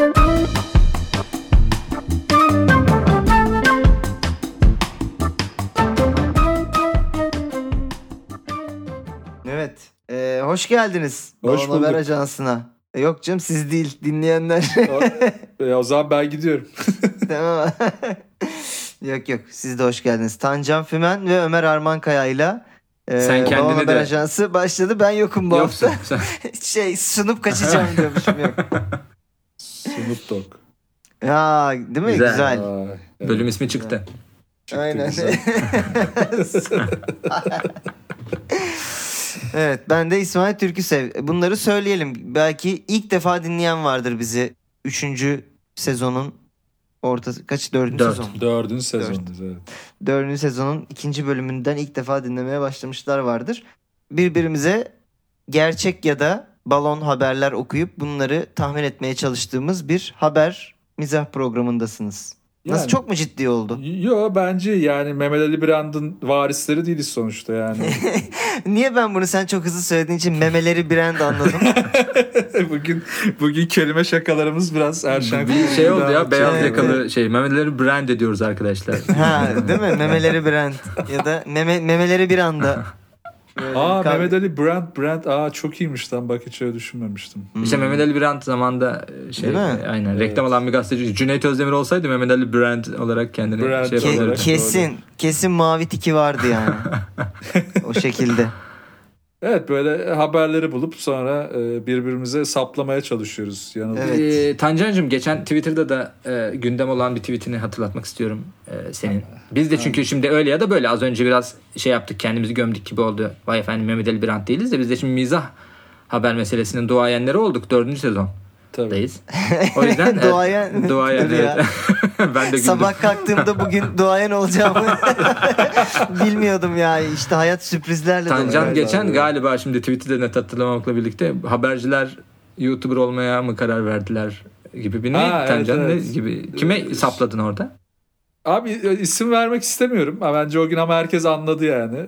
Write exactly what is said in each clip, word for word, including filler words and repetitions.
Evet. Ee, hoş geldiniz. Hoş bulduk. Haber Ajansı'na. E, yok canım siz değil. Dinleyenler. o, e, o zaman ben gidiyorum. Tamam. Yok yok. Siz de hoş geldiniz. Tancan Femen ve Ömer Armankaya ile Sen kendine Haber de... Ajansı başladı. Ben yokum bu Yoksun, hafta. Sen... şey sunup kaçacağım diyormuşum. Yok. Sunup tok. Ya değil mi? Güzel. Güzel. Aa, evet. Bölüm ismi çıktı. çıktı Aynen. Evet, ben de İsmail Türküsev. Bunları söyleyelim. Belki ilk defa dinleyen vardır bizi. Üçüncü sezonun ortası. Kaç? Dördüncü Dört. sezon. Dördüncü sezon. Dört. Evet. Dördüncü sezonun ikinci bölümünden ilk defa dinlemeye başlamışlar vardır. Birbirimize gerçek ya da balon haberler okuyup bunları tahmin etmeye çalıştığımız bir haber mizah programındasınız. Nasıl yani, çok mu ciddi oldu? Yo bence yani Mehmet Ali Birand'ın varisleri değiliz sonuçta yani. Niye ben bunu sen çok hızlı söylediğin için memeleri Birand anladım. bugün bugün kelime şakalarımız biraz Erşen. Bir şey oldu ya beyaz şey, yakalı şey memeleri Birand ediyoruz arkadaşlar. Ha değil mi? Memeleri Birand ya da meme, memeleri Birand'a. Aa kal- Mehmet Ali Birand Birand aa çok iyiymiş lan bak hiç öyle düşünmemiştim. İşte hmm. Mehmet Ali Birand zamanında şey aynen evet. Reklam alan bir gazeteci Cüneyt Özdemir olsaydı Mehmet Ali Birand olarak kendini Brand şey Ke- olarak kesin doğru. kesin mavi tiki vardı yani. O şekilde. Evet böyle haberleri bulup sonra birbirimize saplamaya çalışıyoruz. Evet. Ee, Tancancığım geçen Twitter'da da e, gündem olan bir tweetini hatırlatmak istiyorum e, senin. Biz de çünkü şimdi öyle ya da böyle az önce biraz şey yaptık kendimizi gömdük gibi oldu. Vay efendim Mehmet Ali Birand değiliz de biz de şimdi mizah haber meselesinin duayenleri olduk dördüncü sezon. Tabii. O yüzden duayen, duayen evet. Ben de sabah kalktığımda bugün duayen olacağımı bilmiyordum ya. İşte hayat sürprizlerle dolu. Tancan geçen abi. Galiba şimdi Twitter'da net hatırlamamakla birlikte haberciler YouTuber olmaya mı karar verdiler gibi bir ne? Tancan evet, evet. ne gibi? Kime sapladın orada? Abi isim vermek istemiyorum. Bence o gün ama herkes anladı yani.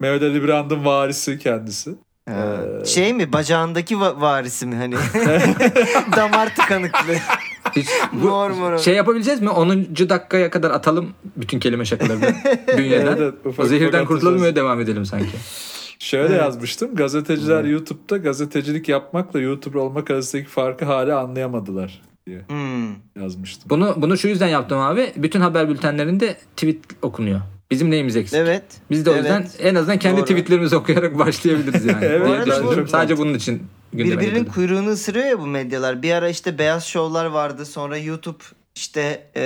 Mehmet Ali Birand'ın varisi kendisi. Ee... Şey mi bacağındaki va- varisi mi hani damar tıkanıklı hiç bu mor mor. Şey yapabileceğiz mi onuncu dakikaya kadar atalım bütün kelime şakalarını dünyadan evet, evet, o zehirden kurtulalım ve devam edelim sanki. Şöyle evet. yazmıştım gazeteciler hmm. YouTube'da gazetecilik yapmakla YouTuber olmak arasındaki farkı hala anlayamadılar diye hmm. yazmıştım. Bunu bunu şu yüzden yaptım abi bütün haber bültenlerinde tweet okunuyor. Bizim neyimiz eksik? Evet. Biz de o yüzden evet. en azından kendi Doğru. tweetlerimizi okuyarak başlayabiliriz yani. evet. Bu, sadece bunun için gündeme birbirinin getirdim. Kuyruğunu ısırıyor ya bu medyalar. Bir ara işte beyaz şovlar vardı. Sonra YouTube işte e,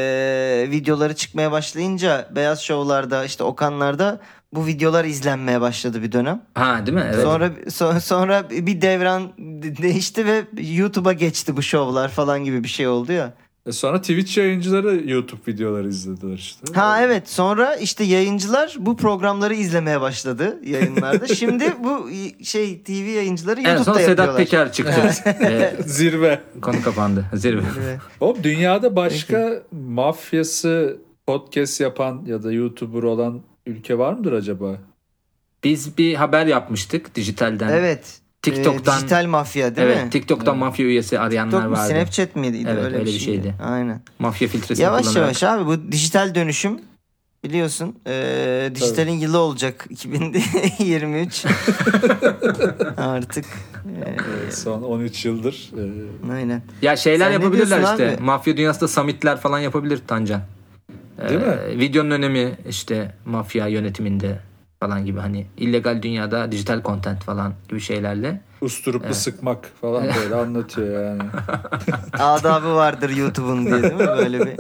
videoları çıkmaya başlayınca beyaz şovlarda işte Okanlar'da bu videolar izlenmeye başladı bir dönem. Ha değil mi? Evet. Sonra so, sonra bir devran değişti ve YouTube'a geçti bu şovlar falan gibi bir şey oldu ya. Sonra Twitch yayıncıları YouTube videoları izlediler işte. Ha evet sonra işte yayıncılar bu programları izlemeye başladı yayınlarda. Şimdi bu şey T V yayıncıları evet, YouTube'da yapıyorlar. En son Sedat Peker çıktı. ee, Zirve. Konu kapandı. Zirve. Evet. Oğlum dünyada başka mafyası podcast yapan ya da YouTuber olan ülke var mıdır acaba? Biz bir haber yapmıştık dijitalden. Evet. TikTok'tan e, dijital mafya değil evet, mi? Evet, TikTok'tan evet. mafya üyesi arayanlar TikTok vardı. TikTok mu Snapchat miydi? Evet, öyle, öyle bir şeydi. şeydi. Aynen. Mafya filtresini yavaş kullanarak. Yavaş yavaş abi bu dijital dönüşüm biliyorsun e, dijitalin Tabii. yılı olacak iki bin yirmi üç artık. E, Son on üç yıldır. E, Aynen. Ya şeyler sen yapabilirler işte. Abi? Mafya dünyasında summitler falan yapabilir Tancan. Değil e, mi? Videonun önemi işte mafya yönetiminde. Falan gibi hani illegal dünyada dijital content falan gibi şeylerle. Usturuplu evet. sıkmak falan böyle anlatıyor yani. Adabı vardır YouTube'un diye değil mi böyle bir?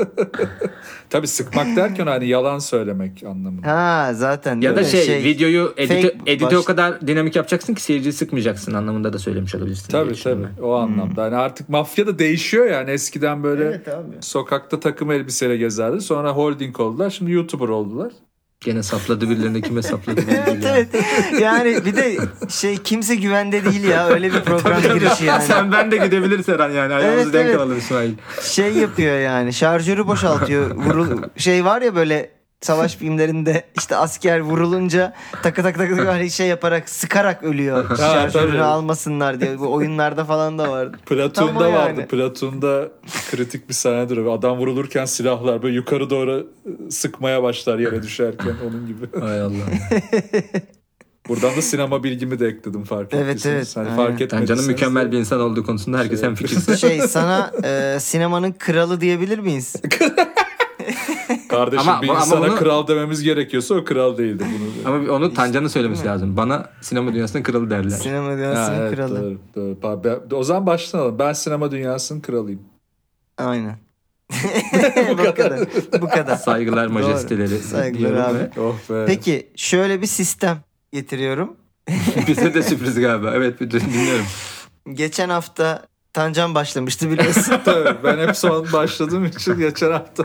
Tabii sıkmak derken hani yalan söylemek anlamında. Ha zaten. Ya da şey, şey videoyu editi, editi baş... o kadar dinamik yapacaksın ki seyirciyi sıkmayacaksın anlamında da söylemiş olabilirsin. Tabii tabii o anlamda. Hmm. Yani artık mafya da değişiyor yani eskiden böyle evet, sokakta takım elbiseyle gezerdi sonra holding oldular şimdi YouTuber oldular. Gene sapladı birilerine kime sapladı evet ya. Evet yani bir de şey kimse güvende değil ya öyle bir program girişi yani. Sen ben de gidebilir Serhan yani ayağımızı evet, denk evet. alalım İsmail. Şey yapıyor yani şarjörü boşaltıyor vurul şey var ya böyle savaş filmlerinde işte asker vurulunca takı takı takı böyle şey yaparak sıkarak ölüyor. Şarjörünü almasınlar diye. Bu oyunlarda falan da vardı. Platon'da vardı. Yani. Platon'da kritik bir sahnedir. Adam vurulurken silahlar böyle yukarı doğru sıkmaya başlar yere düşerken onun gibi. Hay Allah. Buradan da sinema bilgimi de ekledim fark evet, ettiyseniz. Evet evet. Fark etmediyseniz. Tancan'ın mükemmel bir insan olduğu konusunda herkes şey, hemfikirse. Şey sana e, sinemanın kralı diyebilir miyiz? Kardeşim ama, bir ama insana bunu, kral dememiz gerekiyorsa o kral değildi. Bunu ama onu Tancan'ın söylemesi işte, lazım. Bana sinema dünyasının kralı derler. Sinema dünyasının ha, kralı. Evet, doğru, doğru. Ben, o zaman başlayalım. Ben sinema dünyasının kralıyım. Aynen. Bu kadar. Bu kadar. Saygılar majesteleri. Saygılar abi. Oh be. Peki şöyle bir sistem getiriyorum. Bize de sürpriz galiba. Evet dinliyorum. Geçen hafta Tancan başlamıştı biliyorsun. Tabii ben hep son başladığım için geçen hafta.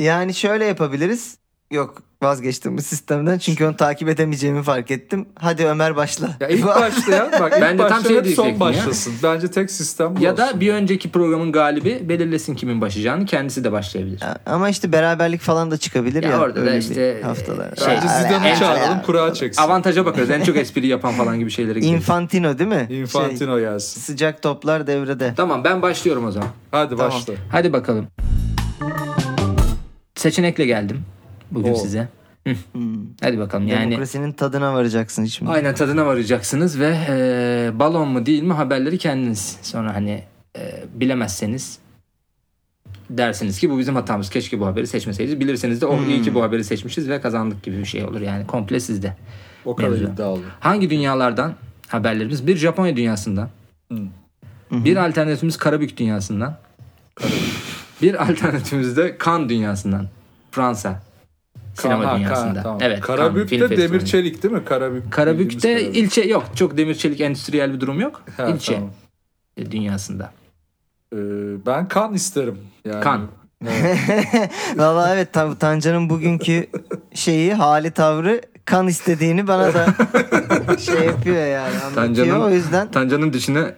Yani şöyle yapabiliriz. Yok vazgeçtim bu sistemden çünkü onu takip edemeyeceğimi fark ettim. Hadi Ömer başla. Ya ilk başta ya. Bak ben de tam şey diyecektim. Son başlasın. Ya. Bence tek sistem bu. Ya olsun. Da bir önceki programın galibi belirlesin kimin başlayacağını, kendisi de başlayabilir. Ya, ama işte beraberlik falan da çıkabilir ya. Ya orada öyle işte haftalar. Şey, bence Zidane'ı çağıralım, kura çeksin. Avantaja bakarız. En çok espri yapan falan gibi şeylere gidelim. Infantino değil mi? Infantino şey, yazsın. Sıcak toplar devrede. Tamam ben başlıyorum o zaman. Hadi tamam. Başla. Hadi bakalım. Seçenekle geldim. Bugün o. Size. Hı. Hadi bakalım. Yani demokrasinin tadına varacaksınız şimdi. Aynen tadına varacaksınız ve e, balon mu değil mi haberleri kendiniz. Sonra hani e, bilemezseniz dersiniz ki bu bizim hatamız. Keşke bu haberi seçmeseydik. Bilirseniz de o hmm. iyi ki bu haberi seçmişiz ve kazandık gibi bir şey olur. Yani komple sizde. O kadar iddialı. Hangi dünyalardan haberlerimiz? Bir Japonya dünyasından. Hmm. Bir hmm. alternatifimiz Karabük dünyasından. Karabük. Bir alternatifimiz de Cannes dünyasından. Fransa. Sinema ha, dünyasında. Ha, tamam. Evet. Karabük'te demir çelik değil mi? Karabük. Karabük'te Karabük. ilçe yok. Çok demir çelik endüstriyel bir durum yok. Ha, ilçe tamam. dünyasında. Ee, ben kan isterim. Yani. Kan. Evet. Vallahi evet Tan- Tancan'ın bugünkü şeyi, hali, tavrı kan istediğini bana da şey yapıyor yani. Tancan'ın, o yüzden. Tancan'ın dışına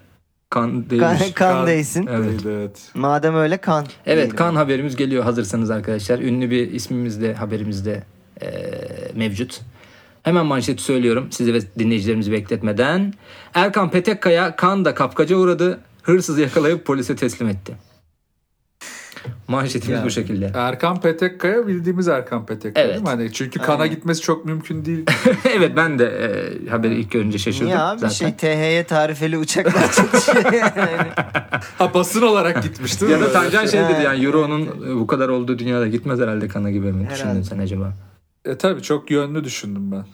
kan değilmiş. Kan, kan değilsin. Evet. Evet. Madem öyle kan. Evet değilim. Kan haberimiz geliyor hazırsanız arkadaşlar. Ünlü bir ismimiz de haberimizde e, mevcut. Hemen manşeti söylüyorum. Sizi ve dinleyicilerimizi bekletmeden. Erkan Petekkaya Cannes'da kapkaca uğradı. Hırsızı yakalayıp polise teslim etti. Manşetimiz yani, bu şekilde. Erkan Petekkaya bildiğimiz Erkan Petekkaya evet. değil mi? Hani çünkü kana aynen. gitmesi çok mümkün değil. Evet ben de e, haberi ilk görünce şaşırdım. Ya bir şey T H Y tarifeli uçaklar çalışıyor. Yani. Ha basın olarak gitmiş değil mi? Ya da Tancan şey dedi yani Euro'nun bu kadar olduğu dünyada gitmez herhalde kana gibi mi herhalde. Düşündün sen acaba? E tabii çok yönlü düşündüm ben.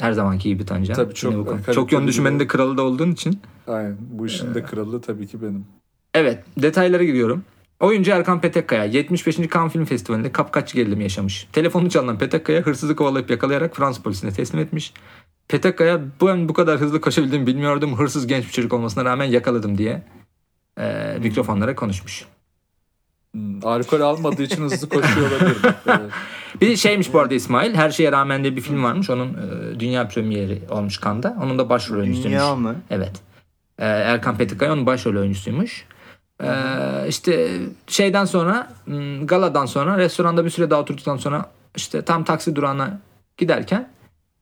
Her zamanki gibi Tancan. Tabii çok. Çok yönlü düşünmenin de kralı da olduğun için. Aynen bu işin de kralı tabii ki benim. Evet detaylara giriyorum. Oyuncu Erkan Petekkaya yetmiş beşinci Cannes Film Festivali'nde kapkaççı gerilimi yaşamış. Telefonu çalınan Petekkaya hırsızı kovalayıp yakalayarak Fransız polisine teslim etmiş. Petekkaya ben bu kadar hızlı koşabildiğimi bilmiyordum. Hırsız genç bir çocuk olmasına rağmen yakaladım diye e, mikrofonlara konuşmuş. Hmm, alkol almadığı için hızlı koşuyor olabilir. Bir şeymiş bu arada İsmail. Her şeye rağmen de bir film varmış. Onun e, dünya premieri olmuş Cannes'da. Onun da başrol oyuncusuymuş. Dünya mı? Evet. E, Erkan Petekkaya onun başrol oyuncusuymuş. Ee, işte şeyden sonra galadan sonra restoranda bir süre daha oturduktan sonra işte tam taksi durağına giderken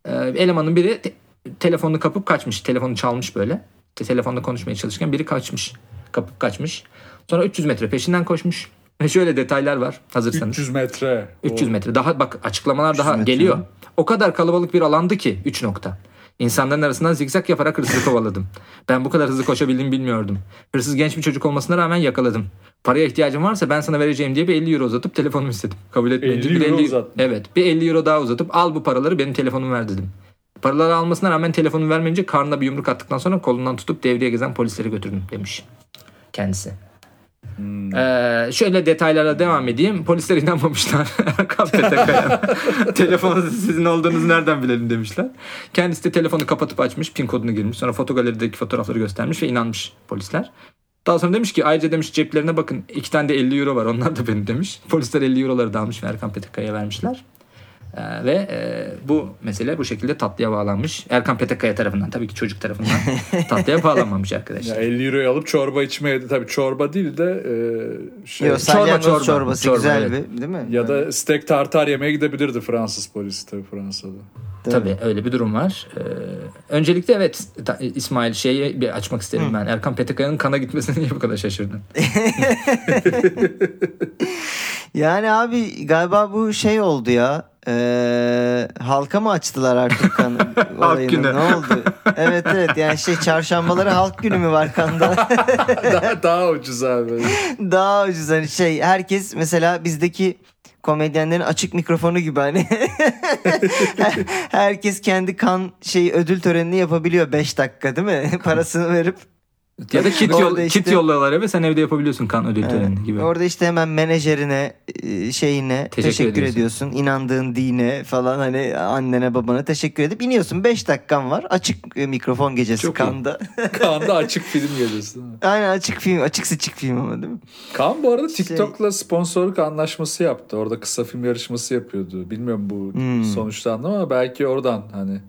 e, elemanın biri te- telefonunu kapıp kaçmış. Telefonu çalmış böyle. İşte telefonda konuşmaya çalışırken biri kaçmış. Kapıp kaçmış. Sonra üç yüz metre peşinden koşmuş. Ve şöyle detaylar var hazırsanız. üç yüz metre. üç yüz metre. Daha bak açıklamalar daha geliyor. Mi? O kadar kalabalık bir alandı ki üç nokta. İnsanların arasından zikzak yaparak hırsızı kovaladım. Ben bu kadar hızlı koşabildiğimi bilmiyordum. Hırsız genç bir çocuk olmasına rağmen yakaladım. Paraya ihtiyacım varsa ben sana vereceğim diye bir elli euro uzatıp telefonumu istedim. Kabul etmeyince bir elli uzattım. Evet, bir elli euro daha uzatıp al bu paraları benim telefonumu ver dedim. Paraları almasına rağmen telefonumu vermeyince karnına bir yumruk attıktan sonra kolundan tutup devreye gezen polislere götürdüm demiş kendisi. Hmm. Ee, şöyle detaylara devam edeyim. Polisler inanmamışlar. Telefonunuz sizin olduğunuzu nereden bilelim demişler. Kendisi de telefonu kapatıp açmış, pin kodunu girmiş. Sonra fotogalerideki fotoğrafları göstermiş ve inanmış polisler. Daha sonra demiş ki ayrıca demiş ceplerine bakın iki tane de elli euro var onlar da benim demiş. Polisler elli euroları da almış ve Erkan Petekkaya'ya vermişler. Ee, ve e, bu mesele bu şekilde tatlıya bağlanmış. Erkan Petekkaya tarafından, tabii ki çocuk tarafından tatlıya bağlanmamış arkadaşlar. Ya elli euroyu alıp çorba içmeye de, tabii çorba değil de e, şey, Yo, çorba çorba çorbası çorba, güzel evet. bir, değil mi? Ya da steak tartar yemeye gidebilirdi Fransız polisi tabii Fransa'da. Değil tabii mi? Öyle bir durum var. Ee, öncelikle evet ta, İsmail şeyi bir açmak isterim Hı. ben. Erkan Petekkaya'nın kana gitmesine niye bu kadar şaşırdın? Yani abi galiba bu şey oldu ya. Ee, halka mı açtılar artık kan olayını? Ne oldu? Evet evet yani şey çarşambaları halk günü mü var kanda? daha, daha ucuz abi. Daha ucuz hani şey herkes mesela bizdeki komedyenlerin açık mikrofonu gibi hani Her, herkes kendi kan şeyi ödül törenini yapabiliyor beş dakika değil mi? Parasını verip. Ya da kit, yol, işte, kit yolluyorlar eve sen evde yapabiliyorsun kan ödül töreni gibi. Orada işte hemen menajerine şeyine teşekkür, teşekkür ediyorsun. İnandığın dine falan hani annene babana teşekkür edip iniyorsun. beş dakikan var açık mikrofon gecesi çok Kanda. Kanda açık film gecesi. Aynen açık film açık sıçık film ama değil mi? Kan bu arada TikTok'la sponsorluk anlaşması yaptı. Orada kısa film yarışması yapıyordu. Bilmiyorum bu hmm. sonuçlandı ama belki oradan hani.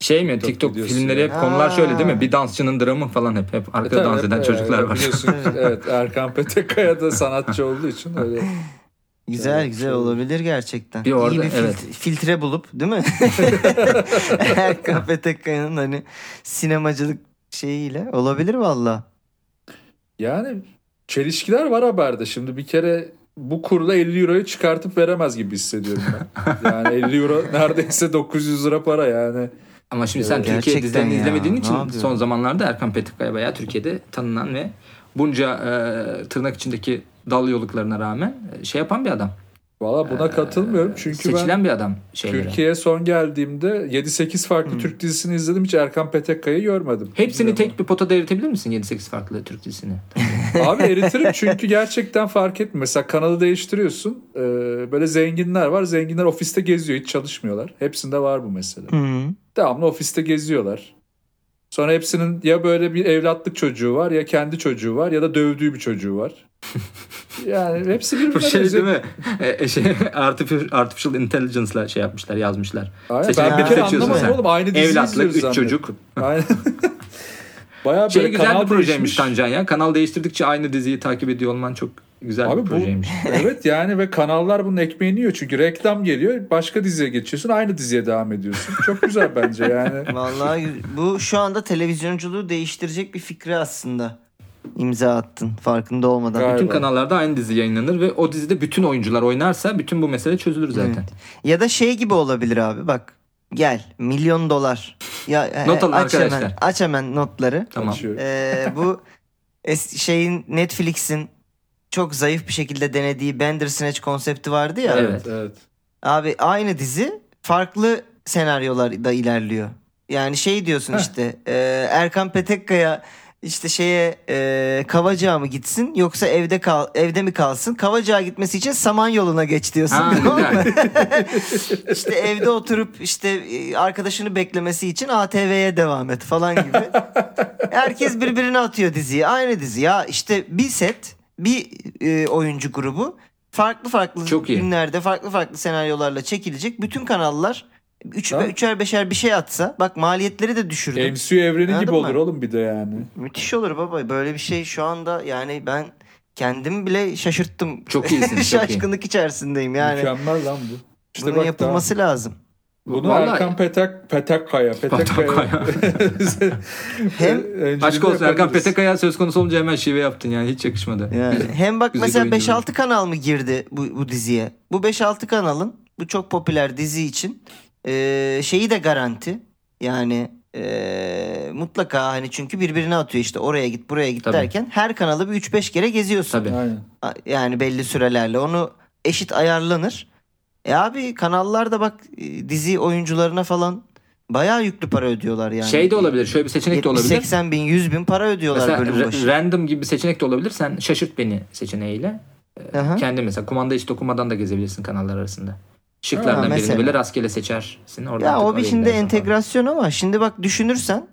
Şey mi TikTok, TikTok filmleri hep konular şöyle değil mi? Bir dansçının dramı falan hep hep arkada e, dans eden evet, çocuklar evet, var. Biliyorsunuz evet Erkan Petekkaya da sanatçı olduğu için öyle. Güzel evet, güzel olabilir gerçekten. Bir orada, İyi bir fil- evet. filtre bulup değil mi? Erkan Petekkaya'nın hani sinemacılık şeyiyle olabilir valla. Yani çelişkiler var haberde. Şimdi bir kere bu kurla elli euroyu çıkartıp veremez gibi hissediyorum ben. Yani elli euro neredeyse dokuz yüz lira para yani. Ama şimdi sen evet, Türkiye dizilerini izlemediğin için son zamanlarda Erkan Petekkaya bayağı Türkiye'de tanınan ve bunca e, tırnak içindeki dal yoluklarına rağmen şey yapan bir adam. Valla buna katılmıyorum çünkü seçilen ben bir adam şeylere. Türkiye'ye son geldiğimde yedi sekiz farklı hmm. Türk dizisini izledim, hiç Erkan Petekkaya'yı görmedim. Hepsini bilmiyorum. Tek bir potada eritebilir misin yedi sekiz farklı Türk dizisini? Abi eritirim çünkü gerçekten fark etmiyor. Mesela kanalı değiştiriyorsun, böyle zenginler var, zenginler ofiste geziyor, hiç çalışmıyorlar. Hepsinde var bu mesele. Hmm. Devamlı ofiste geziyorlar. Sonra hepsinin ya böyle bir evlatlık çocuğu var ya kendi çocuğu var ya da dövdüğü bir çocuğu var. Yani hepsi birbirine şey benziyor. Değil mi? E, şey, artificial, artificial intelligence'la şey yapmışlar, yazmışlar. Aynen, ben bir kere anlamadım oğlum. Aynı diziyi evlatlık, üç çocuk. Aynen. Bayağı şey, böyle güzel bir projeymiş Tancan ya. Kanal değiştirdikçe aynı diziyi takip ediyor olman çok güzel abi bir projeymiş. Bu, evet yani ve kanallar bunun ekmeğini yiyor. Çünkü reklam geliyor. Başka diziye geçiyorsun. Aynı diziye devam ediyorsun. Çok güzel bence yani. Vallahi bu şu anda televizyonculuğu değiştirecek bir fikri aslında. İmza attın farkında olmadan. Galiba. Bütün kanallarda aynı dizi yayınlanır ve o dizide bütün oyuncular oynarsa bütün bu mesele çözülür zaten. Evet. Ya da şey gibi olabilir abi bak. Gel milyon dolar. Ya, not alın aç arkadaşlar. Hemen, aç hemen notları. Tamam. Ee, bu es- şeyin Netflix'in çok zayıf bir şekilde denediği Bandersnatch konsepti vardı ya. Evet, evet. Abi aynı dizi farklı senaryolarda ilerliyor. Yani şey diyorsun Heh. işte e, Erkan Petekkaya İşte şeye e, Kavacığa mı gitsin yoksa evde kal evde mi kalsın? Kavacığa gitmesi için Samanyolu'na geç diyorsun. Ha, işte evde oturup işte arkadaşını beklemesi için A T V'ye devam et falan gibi. Herkes birbirine atıyor diziyi. Aynı dizi ya işte bir set bir e, oyuncu grubu farklı farklı günlerde farklı farklı senaryolarla çekilecek. Bütün kanallar Üç, üçer beşer bir şey atsa bak maliyetleri de düşürdü. M C U evreni anladın gibi mı? Olur oğlum bir de yani. Müthiş olur baba böyle bir şey şu anda yani ben kendimi bile şaşırttım. Çok iyisin. Şaşkınlık iyi. İçerisindeyim yani. Mükemmel lan bu. İşte bunun yapılması abi. Lazım. Bunu vallahi... Erkan Petek, Petekkaya. Petekkaya. Hem aşk olsun Erkan Petekkaya söz konusu olunca hemen şive yaptın yani hiç yakışmadı. Yani. Hem bak mesela beş altı kanal mı girdi bu, bu diziye? Bu beş altı kanalın bu çok popüler dizi için Ee, şeyi de garanti yani e, mutlaka hani çünkü birbirine atıyor işte oraya git buraya git Tabii. derken her kanalı bir üç beş kere geziyorsun. Tabii. Aynen. Yani belli sürelerle onu eşit ayarlanır. E abi kanallarda bak dizi oyuncularına falan bayağı yüklü para ödüyorlar yani. Şey de olabilir şöyle bir seçenek de olabilir. seksen bin yüz bin para ödüyorlar bölüm başı. Mesela random gibi bir seçenek de olabilir sen şaşırt beni seçeneğiyle. Aha. Kendi mesela kumanda hiç dokunmadan da gezebilirsin kanallar arasında. Şıklardan ha, birini böyle rastgele seçersin. Oradan ya o bir şimdi entegrasyon falan. Ama şimdi bak düşünürsen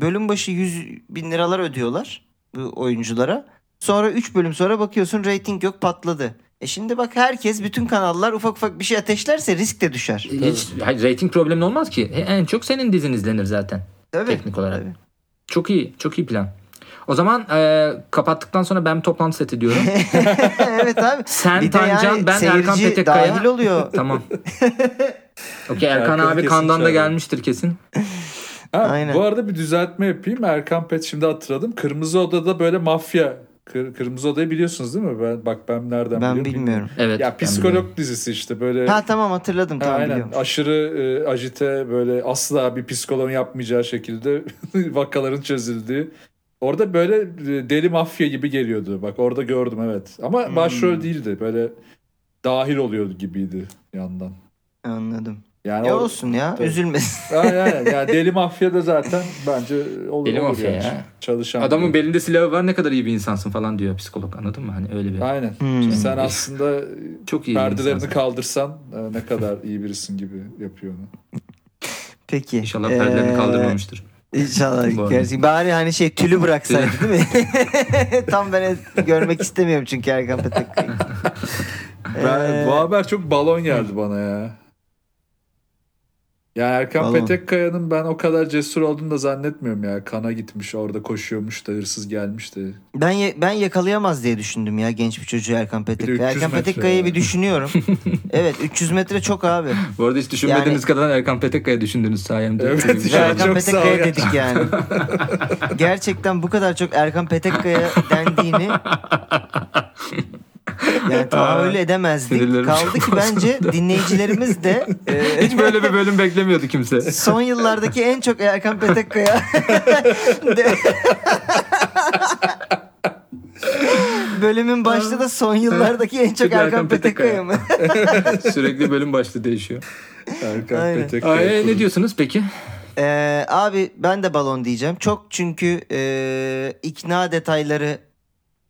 bölüm başı yüz bin liralar ödüyorlar bu oyunculara. Sonra üç bölüm sonra bakıyorsun reyting yok patladı. E şimdi bak herkes, bütün kanallar ufak ufak bir şey ateşlerse risk de düşer. Hiç rating problemi olmaz ki. En çok senin dizin izlenir zaten. Tabii. Teknik olarak. Tabii. Çok iyi. Çok iyi plan. O zaman e, kapattıktan sonra ben bir toplantı seti diyorum. Evet abi. Sen Tancan, yani ben Erkan Petekkaya. Seyirci dahil oluyor. Tamam. Okey, Erkan, Erkan abi kandan da gelmiştir kesin. Ha, aynen. Bu arada bir düzeltme yapayım. Erkan Pet, şimdi hatırladım. Kırmızı Oda'da böyle mafya. Kır, Kırmızı Oda'yı biliyorsunuz değil mi? Ben, bak ben nereden ben biliyorum? Ben bilmiyorum. Evet. Ya psikolog bilmiyorum. Dizisi işte böyle. Ha tamam, hatırladım. Ha, tamam, aynen. Biliyorum. Aşırı e, ajite, böyle asla bir psikologun yapmayacağı şekilde vakaların çözüldüğü. Orada böyle deli mafya gibi geliyordu. Bak orada gördüm, evet. Ama hmm. başrol değildi. Böyle dahil oluyordu gibiydi yandan. Anladım. Yani ya o, olsun ya. Tabii. Üzülmesin. Aynen. Yani, yani deli mafya da zaten bence olur. Deli olur mafya yani. Ya. Çalışan. Adamın gibi. Belinde silahı var, ne kadar iyi bir insansın falan diyor psikolog. Anladın mı? Hani öyle bir. Aynen. Hmm. Şey, sen aslında çok iyi, perdelerini kaldırsan ne kadar iyi birisin gibi yapıyor onu. Peki. İnşallah ee... perdelerini kaldırmamıştır. İnşallah. Gerçi bari hani şey tülü bıraksaydı değil mi? Tam ben görmek istemiyorum çünkü Erkan Petekkaya'yı. Ben, bu haber çok balon geldi bana ya. Ya Erkan balon. Petekkaya'nın ben o kadar cesur olduğunu da zannetmiyorum ya. Kana gitmiş, orada koşuyormuş da hırsız gelmiş de. Ben ye, ben yakalayamaz diye düşündüm ya, genç bir çocuğu Erkan Petekkaya. Erkan Petekkaya'yı bir düşünüyorum. Evet, üç yüz metre çok abi. Bu arada hiç düşünmediğiniz yani... kadar Erkan Petekkaya düşündünüz sayemde. Evet, ya, Erkan Petekkaya dedik yani. Gerçekten bu kadar çok Erkan Petekkaya dendiğini... Yani tahammül edemezdik. Sinirlerim kaldı ki bozuldu. Bence dinleyicilerimiz de e, hiç böyle bir bölüm beklemiyordu kimse. Son yıllardaki en çok Erkan Petekkaya bölümün başlığı da son yıllardaki en çok Erkan, Erkan Petekkaya mı? Sürekli bölüm başlığı değişiyor. Erkan aynen. Petekkaya. Ay, ne diyorsunuz peki? Ee, abi ben de balon diyeceğim. Çok çünkü e, ikna detayları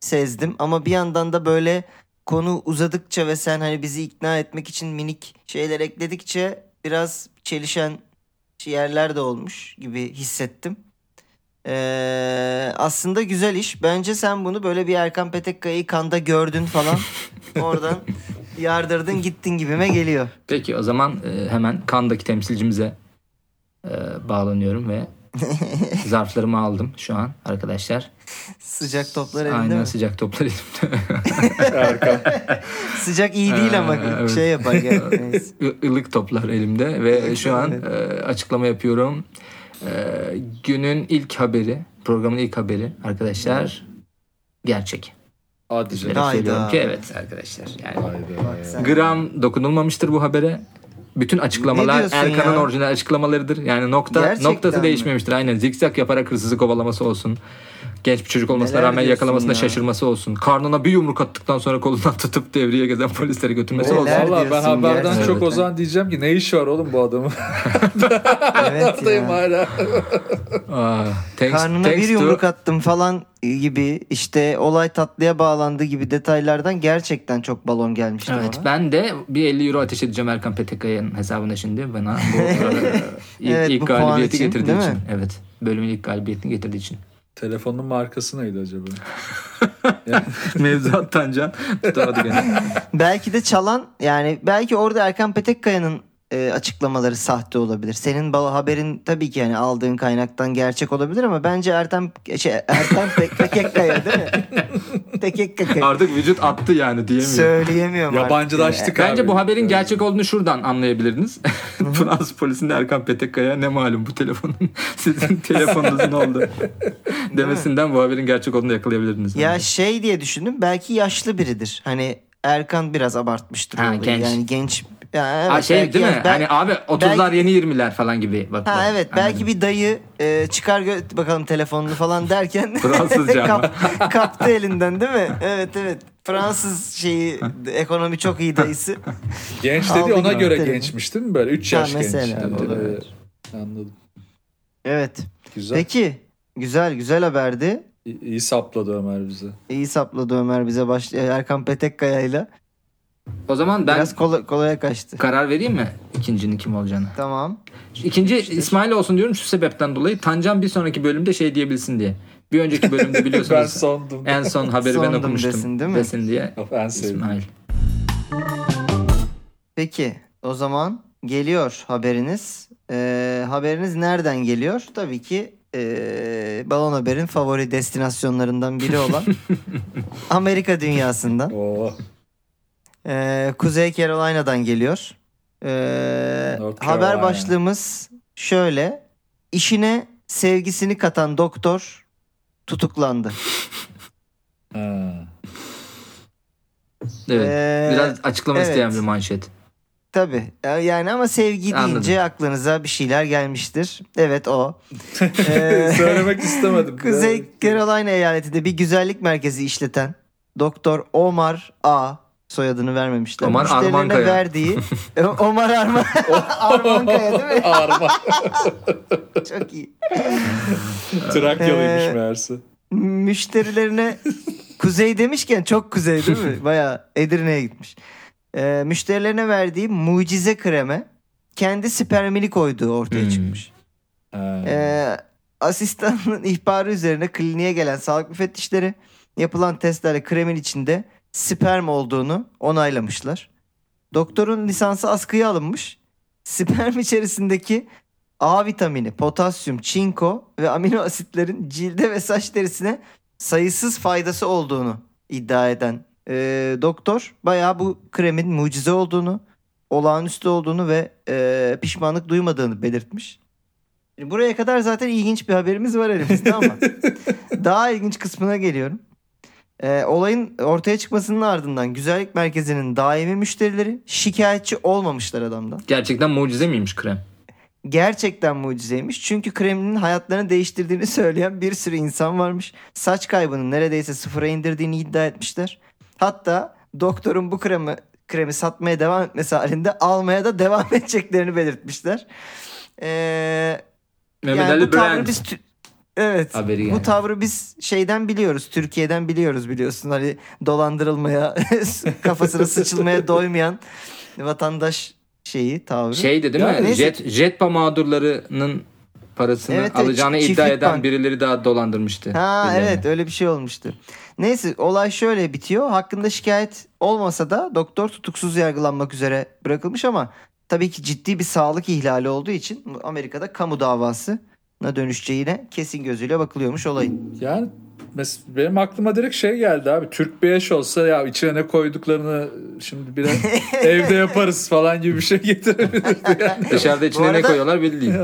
sezdim ama bir yandan da böyle konu uzadıkça ve sen hani bizi ikna etmek için minik şeyler ekledikçe biraz çelişen yerler de olmuş gibi hissettim. Ee, aslında güzel iş. Bence sen bunu böyle bir Erkan Petekkaya'yı kanda gördün falan. Oradan yardırdın gittin gibime geliyor. Peki o zaman hemen kandaki temsilcimize bağlanıyorum ve zarflarımı aldım şu an arkadaşlar. Sıcak toplar elimde. Aynen mi? Sıcak toplar elimde. Erkan. Sıcak iyi değil ama evet. Şey yapar. Yani. Ilık toplar elimde ve şu an evet. Açıklama yapıyorum. Günün ilk haberi, programın ilk haberi arkadaşlar gerçek. Hadi söylüyorum ki evet arkadaşlar. Yani gram dokunulmamıştır bu habere. Bütün açıklamalar Erkan'ın ya? Orijinal açıklamalarıdır. Yani nokta gerçekten noktası mi? Değişmemiştir. Aynen zikzak yaparak hırsızı kovalaması olsun. Genç bir çocuk olmasına neler rağmen yakalamasına ya? Şaşırması olsun. Karnına bir yumruk attıktan sonra kolundan tutup devriye gezen polislere götürmesi neler olsun. Valla ben haberden gerçekten. Çok Ozan diyeceğim ki ne iş var oğlum bu adamın? Hayattayım hala. Aa, thanks, karnına thanks bir yumruk to... attım falan gibi işte olay tatlıya bağlandığı gibi detaylardan gerçekten çok balon gelmişti. Evet ona. Ben de bir elli euro ateş edeceğim Erkan Petekkaya'nın hesabına şimdi bana bu ilk, evet, ilk bu galibiyeti için, getirdiği için. Evet, bölümün ilk galibiyetini getirdiği için. Telefonun markası neydi acaba? Mevzuat Tancan tutamadı gene. Belki de çalan yani belki orada Erkan Petekkaya'nın e, açıklamaları sahte olabilir. Senin haberin tabii ki yani aldığın kaynaktan gerçek olabilir ama bence Erkan şey, Erkan Petekkaya değil mi? Petekkaya. Artık vücut attı yani diyemiyorum. Söyleyemiyorum. Yabancılaştık yani. Abi. Bence bu haberin evet. gerçek olduğunu şuradan anlayabilirdiniz. Fransız polisinde Erkan Petekkaya ne malum bu telefonun sizin telefonunuzun oldu demesinden bu haberin gerçek olduğunu yakalayabilirdiniz. Ya bence. Şey diye düşündüm belki yaşlı biridir. Hani Erkan biraz abartmıştır. Ha, genç. Yani genç. Ya evet, ha şey değil mi? Belki, hani abi otuzlar belki, yeni yirmiler falan gibi. Bak, ha evet anladım. Belki bir dayı e, çıkar gö- bakalım telefonunu falan derken kap, kaptı elinden değil mi? Evet evet. Fransız şeyi ekonomi çok iyi dayısı. Genç dedi ona göre telefon. Gençmiş değil mi? Böyle üç yaş ha, mesela, genç. Mesela evet. Anladım. Evet. Güzel. Peki güzel güzel haberdi. İyi, iyi sapladı Ömer bize. İyi sapladı Ömer bize baş Erkan Petekkaya'yla. O zaman ben biraz kolay, kolaya kaçtı. Karar vereyim mi ikincinin kim olacağını? Tamam. İkinci İsmail olsun diyorum şu sebepten dolayı. Tancan bir sonraki bölümde şey diyebilsin diye. Bir önceki bölümde biliyorsunuz. Ben sondum. En son haberi sondum ben okumuştum. Desin, değil mi? Desin diye. Of, en İsmail. Peki o zaman geliyor haberiniz. Ee, haberiniz nereden geliyor? Tabii ki e, Balon Haber'in favori destinasyonlarından biri olan Amerika dünyasından. Oh. Ee, Kuzey Carolina'dan geliyor. Ee, haber başlığımız şöyle: İşine sevgisini katan doktor tutuklandı. Evet, ee, biraz açıklama evet. isteyen bir manşet. Tabii yani, ama sevgi Anladım. deyince aklınıza bir şeyler gelmiştir. Evet o. ee, Söylemek istemedim. Kuzey Carolina eyaletinde bir güzellik merkezi işleten Doktor Omar A. soyadını vermemişler. Omar Armankaya. Verdiği Omar Arman Armankaya değil mi? Arman. Çok iyi. Trakyalıymış ee, meğerse. Müşterilerine kuzey demişken çok kuzey değil mi? Bayağı Edirne'ye gitmiş. Ee, müşterilerine verdiği mucize kreme kendi spermini koyduğu ortaya hmm. çıkmış. Ee, asistanın ihbarı üzerine kliniğe gelen sağlık müfettişleri yapılan testlerle kremin içinde sperm olduğunu onaylamışlar. Doktorun lisansı askıya alınmış. Sperm içerisindeki A vitamini, potasyum, çinko ve amino asitlerin cilde ve saç derisine sayısız faydası olduğunu iddia eden e, doktor bayağı bu kremin mucize olduğunu, olağanüstü olduğunu ve e, pişmanlık duymadığını belirtmiş. Buraya kadar zaten ilginç bir haberimiz var elimizde ama daha ilginç kısmına geliyorum. E, olayın ortaya çıkmasının ardından güzellik merkezinin daimi müşterileri şikayetçi olmamışlar adamdan. Gerçekten mucize miymiş krem? Gerçekten mucizeymiş. Çünkü kreminin hayatlarını değiştirdiğini söyleyen bir sürü insan varmış. Saç kaybını neredeyse sıfıra indirdiğini iddia etmişler. Hatta doktorun bu kremi, kremi satmaya devam etmesi halinde almaya da devam edeceklerini belirtmişler. Ee, Mehmet Ali Birand. Evet. Yani. Bu tavrı biz şeyden biliyoruz. Türkiye'den biliyoruz, biliyorsun. Hani dolandırılmaya, kafasına sıçılmaya doymayan vatandaş şeyi, tavrı. Şeydi değil ya mi? Jet, Jetpa mağdurlarının parasını evet, alacağını çift, iddia eden bank. Birileri daha dolandırmıştı. Ha birileri. Evet, öyle bir şey olmuştu. Neyse, olay şöyle bitiyor. Hakkında şikayet olmasa da doktor tutuksuz yargılanmak üzere bırakılmış ama tabii ki ciddi bir sağlık ihlali olduğu için Amerika'da kamu davasına dönüşeceğine kesin gözüyle bakılıyormuş olayın. Yani mesela benim aklıma direkt şey geldi abi. Türk bir eş olsa ya içine ne koyduklarını şimdi biraz evde yaparız falan gibi bir şey getirebilirdi. Yani. Dışarıda içine arada, ne koyuyorlar bildiğin.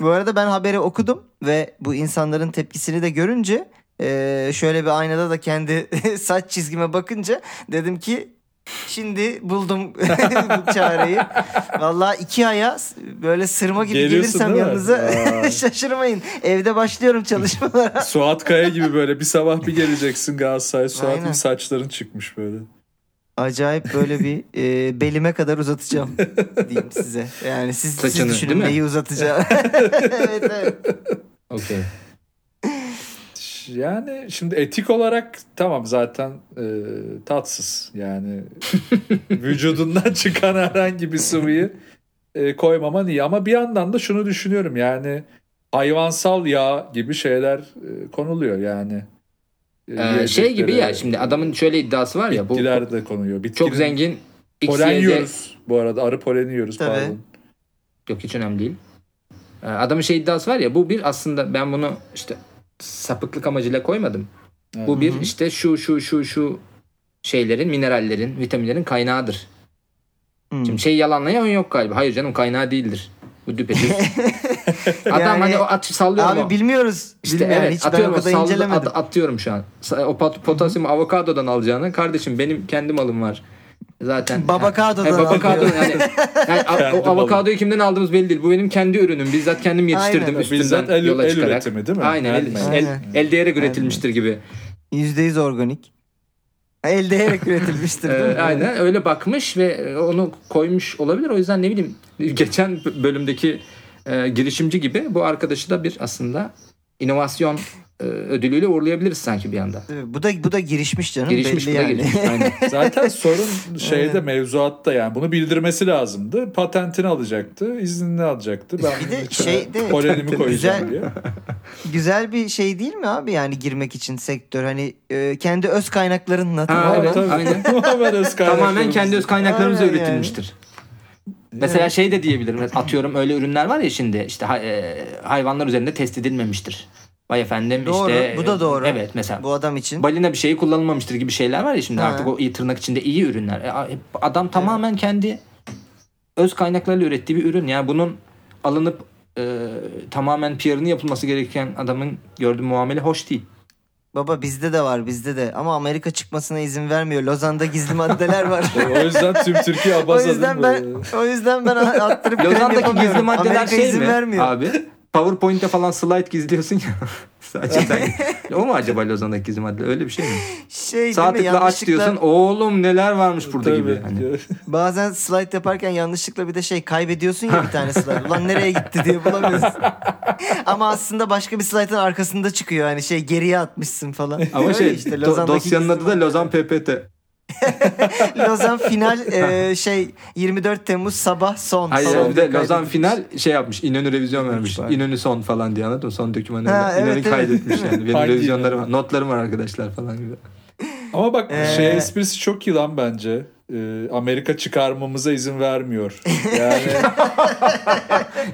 Bu arada ben haberi okudum ve bu insanların tepkisini de görünce şöyle bir aynada da kendi saç çizgime bakınca dedim ki şimdi buldum bu çareyi. Vallahi iki aya böyle sırma gibi Geliyorsun, gelirsem yanınıza şaşırmayın. Evde başlıyorum çalışmalara. Suat Kaya gibi böyle bir sabah bir geleceksin Galatasaray. Suat'ın saçların çıkmış böyle. Acayip böyle bir e, belime kadar uzatacağım diyeyim size. Yani siz, Saçını, siz düşünün neyi uzatacağım. Evet evet. Okey. Yani şimdi etik olarak tamam zaten e, tatsız yani vücudundan çıkan herhangi bir sıvıyı e, koymaman iyi ama bir yandan da şunu düşünüyorum yani hayvansal yağ gibi şeyler e, konuluyor yani. E, ee, şey gibi ya şimdi adamın şöyle iddiası var ya. Bitkiler bu, de konuyor. Bitkinin, çok zengin. Polen yiyoruz bu arada, arı poleni yiyoruz pardon. Yok hiç önemli değil. Adamın şey iddiası var ya, bu bir aslında ben bunu işte sapıklık amacıyla koymadım. Hı-hı. Bu bir işte şu şu şu şu şeylerin, minerallerin, vitaminlerin kaynağıdır. Hı. Şimdi şey yalanlayan yok galiba. Hayır canım, kaynağı değildir. Bu düpedüz. Adam yani, hani o at sallıyor mu? Abi o. bilmiyoruz. İşte bilmiyorum. Evet, hiç atıyorum, ben o kadar incelemedim. At, atıyorum şu an. O pot, potasyum avokadodan alacağına kardeşim benim kendi malım var. Zaten Babakado'dan yani, Babakado'dan yani, yani a, o avokadoyu kimden aldığımız belli değil. Bu benim kendi ürünüm. Bizzat kendim yetiştirdim. Aynen. Üstünden bizzat el, yola el çıkarak. El üretimi değil mi? Aynen. El, el, el değerek üretilmiştir gibi. yüzde yüz organik. El değerek üretilmiştir değil mi? Aynen. Öyle bakmış ve onu koymuş olabilir. O yüzden ne bileyim, geçen bölümdeki e, girişimci gibi bu arkadaşı da bir aslında inovasyon ödülüyle uğurlayabiliriz sanki bir anda. Bu da bu da girişmiş canım. Girişmiş belli bu da yani. Girişmiş, aynen. Zaten sorun şeyde aynen. mevzuatta yani bunu bildirmesi lazımdı. Patentini alacaktı, iznini alacaktı. Ben bir de şeyde polenimi koyacağım diye. Güzel bir şey değil mi abi yani girmek için sektör hani e, kendi öz kaynaklarınla. Ha, evet, aynen. Tamamen öz kaynaklarımız. Tamamen kendi öz kaynaklarımızla üretilmiştir. Yani. Mesela evet. şey de diyebilirim. Atıyorum öyle ürünler var ya şimdi işte hayvanlar üzerinde test edilmemiştir. Vay efendim doğru, işte. Bu da doğru. Evet mesela. Bu adam için. Balina bir şeyi kullanılmamıştır gibi şeyler var ya şimdi. He. Artık o iyi tırnak içinde iyi ürünler. Adam tamamen evet. kendi öz kaynaklarıyla ürettiği bir ürün. Yani bunun alınıp e, tamamen P R'ını yapılması gereken adamın gördüğü muamele hoş değil. Baba bizde de var bizde de ama Amerika çıkmasına izin vermiyor. Lozan'da gizli maddeler var. O yüzden tüm Türkiye abazadı. O yüzden ben o yüzden ben attırıp Lozan'daki gizli maddeler Amerika şey izin mi? Vermiyor. Abi PowerPoint'te falan slide gizliyorsun ya. Sadece sen. O mu acaba Lozan'daki gizli madde? Öyle bir şey mi? Şey sağ tıkla yanlışlıkla... aç diyorsun. Oğlum neler varmış burada tabii, gibi. Hani. Bazen slide yaparken yanlışlıkla bir de şey kaybediyorsun ya bir tane slide. Ulan nereye gitti diye bulamıyorsun. Ama aslında başka bir slide'ın arkasında çıkıyor. Hani şey geriye atmışsın falan. Ama öyle şey işte, do- dosyanın adı da Lozan P P T. Lozan final e, şey yirmi dört Temmuz sabah son. Hayır son bir de Lozan final şey yapmış. İnönü revizyon vermiş. İnönü son falan diye anladın mı? Son dokümanı ha, İnönü evet, kaydetmiş evet. yani. Benim revizyonlarım var. Notlarım var arkadaşlar falan gibi. Ama bak ee... şey esprisi çok yılan bence. Amerika çıkarmamıza izin vermiyor. Yani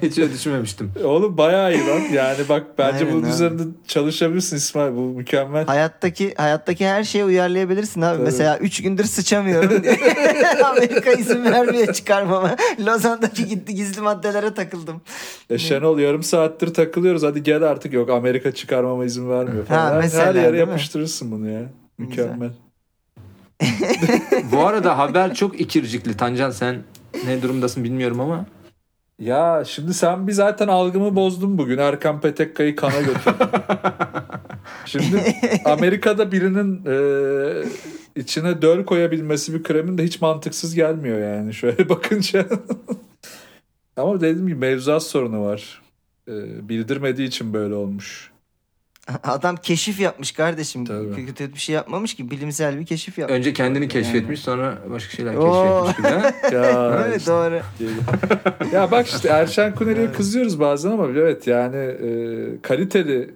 hiç öyle düşünmemiştim. Oğlum bayağı iyi lan. Yani bak bence aynen bunun abi. Üzerinde çalışabilirsin İsmail. Bu mükemmel. Hayattaki hayattaki her şeye uyarlayabilirsin abi. Tabii. Mesela üç gündür sıçamıyorum. Amerika izin vermiyor çıkarmama. Lozan'daki gizli maddelere takıldım. E Şenol yarım saattir takılıyoruz. Hadi gel artık. Yok Amerika çıkarmama izin vermiyor falan. Ha, mesela, her yere yapıştırırsın bunu ya. Mükemmel. Güzel. Bu arada haber çok ikircikli. Tancan sen ne durumdasın bilmiyorum ama. Ya şimdi sen bir zaten algımı bozdun bugün. Erkan Petekkaya'yı kana götürdün. Şimdi Amerika'da birinin e, içine döl koyabilmesi bir kremin de hiç mantıksız gelmiyor yani. Şöyle bakınca. Ama dediğim gibi mevzuat sorunu var. E, bildirmediği için böyle olmuş. Adam keşif yapmış kardeşim. Kötü bir şey yapmamış ki. Bilimsel bir keşif yapmış. Önce kendini keşfetmiş yani. Sonra başka şeyler Oo. keşfetmiş gibi. Ya evet işte. Doğru. Ya bak işte Erşen Kuneri'ye kızıyoruz bazen ama evet yani e, kaliteli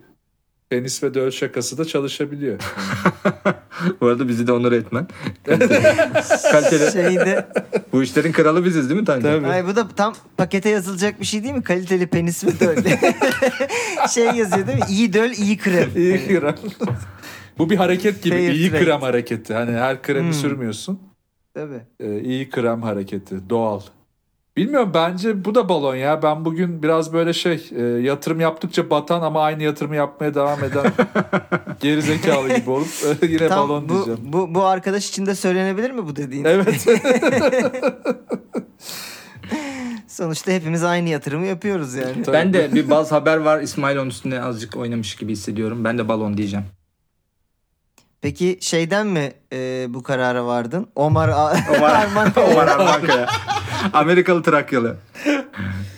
penis ve döl şakası da çalışabiliyor. Bu arada bizi de onur etmen. Kaliteli. Şeyde... Bu işlerin kralı biziz değil mi Tanju? Ay bu da tam pakete yazılacak bir şey değil mi? Kaliteli penis ve döl. Şey yazıyor değil mi? İyi döl, iyi krem. İyi krem. Bu bir hareket gibi. Fair iyi trend. Krem hareketi. Hani her kremi hmm. sürmüyorsun. Tabii. Ee, iyi krem hareketi. Doğal. Bilmiyorum bence bu da balon ya. Ben bugün biraz böyle şey e, yatırım yaptıkça batan ama aynı yatırımı yapmaya devam eden gerizekalı gibi olup yine tam balon bu, diyeceğim. Bu, bu arkadaş için de söylenebilir mi bu dediğin? Evet. Sonuçta hepimiz aynı yatırımı yapıyoruz yani. Ben de bir baz haber var. İsmail onun üstüne azıcık oynamış gibi hissediyorum. Ben de balon diyeceğim. Peki şeyden mi e, bu karara vardın? Omar A- Omar Armanka'ya. Amerikalı Trakyalı.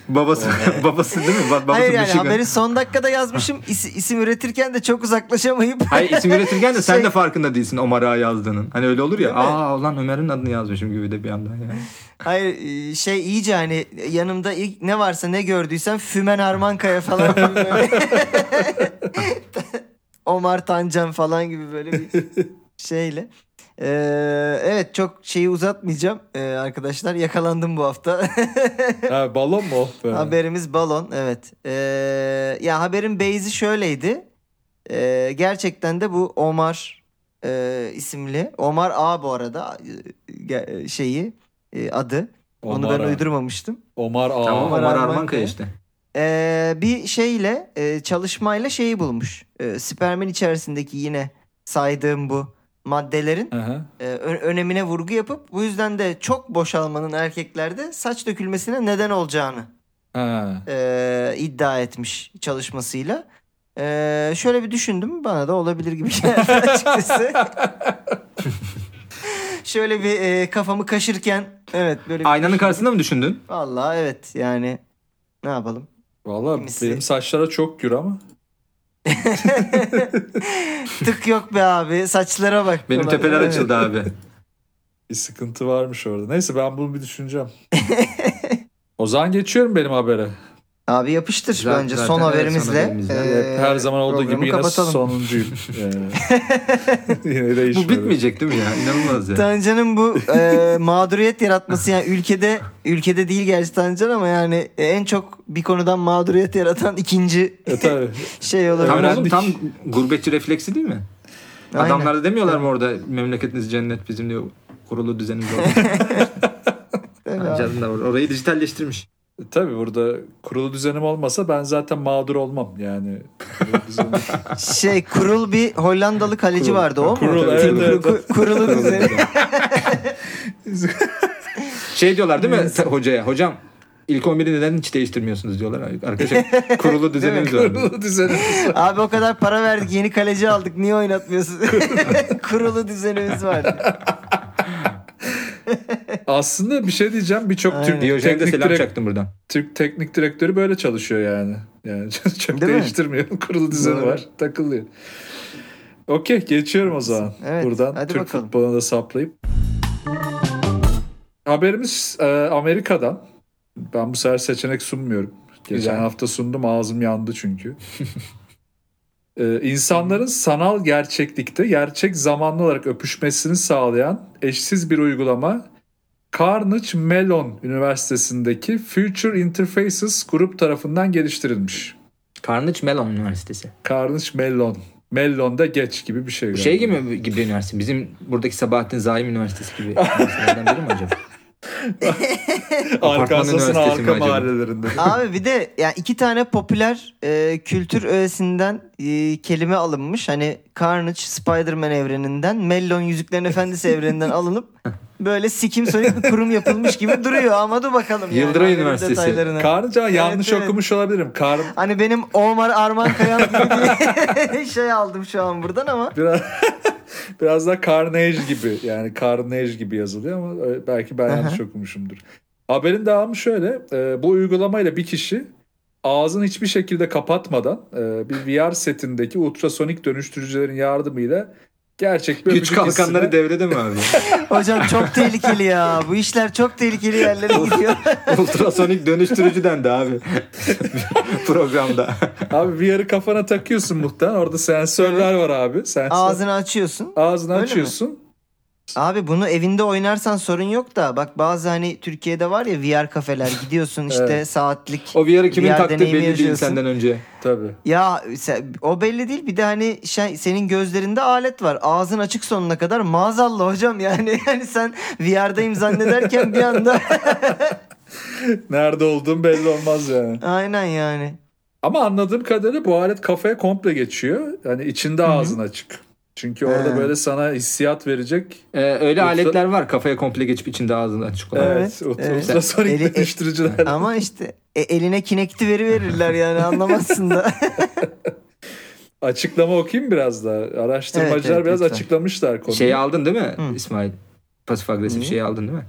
Babası babası değil mi? Babası hayır yani Michigan. Haberi son dakikada yazmışım. İs, isim üretirken de çok uzaklaşamayıp. Hayır isim üretirken de sen şey... de farkında değilsin Omar Ağa yazdığının. Hani öyle olur ya. Değil Aa mi? Ulan Ömer'in adını yazmışım gibi de bir yandan yani. Hayır şey iyice hani yanımda ilk ne varsa ne gördüysem Fümen Armankaya falan böyle. Omar Tancan falan gibi böyle bir şeyle. Ee, evet çok şeyi uzatmayacağım ee, arkadaşlar yakalandım bu hafta. Ha, balon mu? Haberimiz balon evet. Ee, ya haberin base'i şöyleydi. Ee, gerçekten de bu Omar e, isimli Omar A bu arada e, şeyi e, adı. Omar onu ben A. uydurmamıştım. Omar A. Tamam, Omar, Omar Armankaya işte. Ee, bir şeyle e, çalışmayla şeyi bulmuş. E, spermin içerisindeki yine saydığım bu maddelerin e, ö- önemine vurgu yapıp bu yüzden de çok boşalmanın erkeklerde saç dökülmesine neden olacağını e, iddia etmiş çalışmasıyla. E, şöyle bir düşündüm bana da olabilir gibi geldi açıkçası. Şöyle bir e, kafamı kaşırken evet böyle. Aynanın karşısında mı düşündün? Vallahi evet yani ne yapalım? Vallahi kimisi... benim saçlara çok gür ama. Tık yok be abi saçlara bak. Benim tepeler evet. açıldı abi. Bir sıkıntı varmış orada. Neyse ben bunu bir düşüneceğim. O zaman geçiyorum benim habere. Abi yapıştır zaten, bence son haberimizle. haberimizle. E, Her zaman olduğu gibi yine sonuncuyum. Yine değişmiyor. Bu bitmeyecek değil mi ya? İnanılmaz ya. Tancan'ın bu e, mağduriyet yaratması, yani ülkede ülkede değil gerçi Tancan ama yani en çok bir konudan mağduriyet yaratan ikinci e, şey olabilir. Tam, oğlum, tam gurbetçi refleksi değil mi? Aynen. Adamlar da demiyorlar mı orada, memleketiniz cennet bizim diyor, kurulu düzenimiz oldu. Tancan da orayı dijitalleştirmiş. Tabii burada kurulu düzenim olmasa ben zaten mağdur olmam yani. Şey, kurul bir Hollandalı kaleci kurul. vardı o kurul, mu? Evet, kurul, evet. Kurul, kurulu düzenim. Şey diyorlar değil mi hocaya? Hocam ilk on biri neden hiç değiştirmiyorsunuz diyorlar. Arkadaşlar kurulu düzenimiz kurulu düzenimiz var. Abi o kadar para verdik, yeni kaleci aldık, niye oynatmıyorsunuz? Kurulu düzenimiz var. Aslında bir şey diyeceğim, birçok Türk teknik direktörü buradan. Türk teknik direktörü böyle çalışıyor yani. Yani çok değil değiştirmiyor. Mi? Kurulu düzeni doğru var. Takılıyor. Okey, geçiyorum o zaman. Evet, buradan Türk bakalım. Futboluna da saplayıp. Haberimiz e, Amerika'dan. Ben bu sefer seçenek sunmuyorum. Geçen Güzel. hafta sundum, ağzım yandı çünkü. Ee, insanların sanal gerçeklikte gerçek zamanlı olarak öpüşmesini sağlayan eşsiz bir uygulama Carnegie Mellon Üniversitesi'ndeki Future Interfaces grup tarafından geliştirilmiş. Carnegie Mellon Üniversitesi. Carnegie Mellon. Mellon'da geç gibi bir şey. Bu şey gibi mi gibi üniversite? Bizim buradaki Sabahattin Zaim Üniversitesi gibi üniversitelerden biri mi acaba? Arkansas'ın arka mahallelerinde. Abi bir de yani iki tane popüler e, kültür öğesinden e, kelime alınmış. Hani Carnage Spider-Man evreninden, Mellon Yüzüklerin Efendisi evreninden alınıp böyle sikim sonik bir kurum yapılmış gibi duruyor. Ama dur bakalım. Yıldıray yani, Üniversitesi. Carnage evet, yanlış evet. okumuş olabilirim. Kar... Hani benim Omar Arman Kayan gibi şey aldım şu an buradan ama. Biraz... Biraz daha Carnage gibi, yani Carnage gibi yazılıyor ama belki ben yanlış okumuşumdur. Haberin devamı şöyle, bu uygulamayla bir kişi ağzını hiçbir şekilde kapatmadan bir V R setindeki ultrasonik dönüştürücülerin yardımıyla gerçek bir güç kalkanları devrede mi abi? Hocam çok tehlikeli ya. Bu işler çok tehlikeli yerlere gidiyor. Ultrasonik dönüştürücüden de abi. Programda. Abi bir yarı kafana takıyorsun muhtemelen. Orada sensörler var abi. Sensör. Ağzını açıyorsun. Ağzını Öyle açıyorsun. Mi? Abi bunu evinde oynarsan sorun yok da bak bazı hani Türkiye'de var ya V R kafeler, gidiyorsun işte evet. saatlik. O V R'ı kimin V R taktığı belli yaşıyorsun. Değil senden önce. Tabii. Ya o belli değil, bir de hani şey, senin gözlerinde alet var, ağzın açık sonuna kadar, maazallah hocam yani, yani sen V R'dayım zannederken bir anda. Nerede olduğun belli olmaz yani. Aynen yani. Ama anladığım kadarıyla bu alet kafaya komple geçiyor. Yani içinde Hı-hı. ağzın açık. Çünkü orada He. böyle sana hissiyat verecek. Ee, öyle Ultra... aletler var kafaya komple geçip içinde ağzını açık olan. Evet. evet. Ultrasonik Eli... dönüştürücüler. Ama işte e, eline kinekti veri verirler yani, anlamazsın da. Açıklama okuyayım biraz da. Araştırmacılar evet, evet, biraz lütfen. açıklamışlar konuyu. Şeyi aldın değil mi Hı. İsmail? Pasif agresif şeyi aldın değil mi?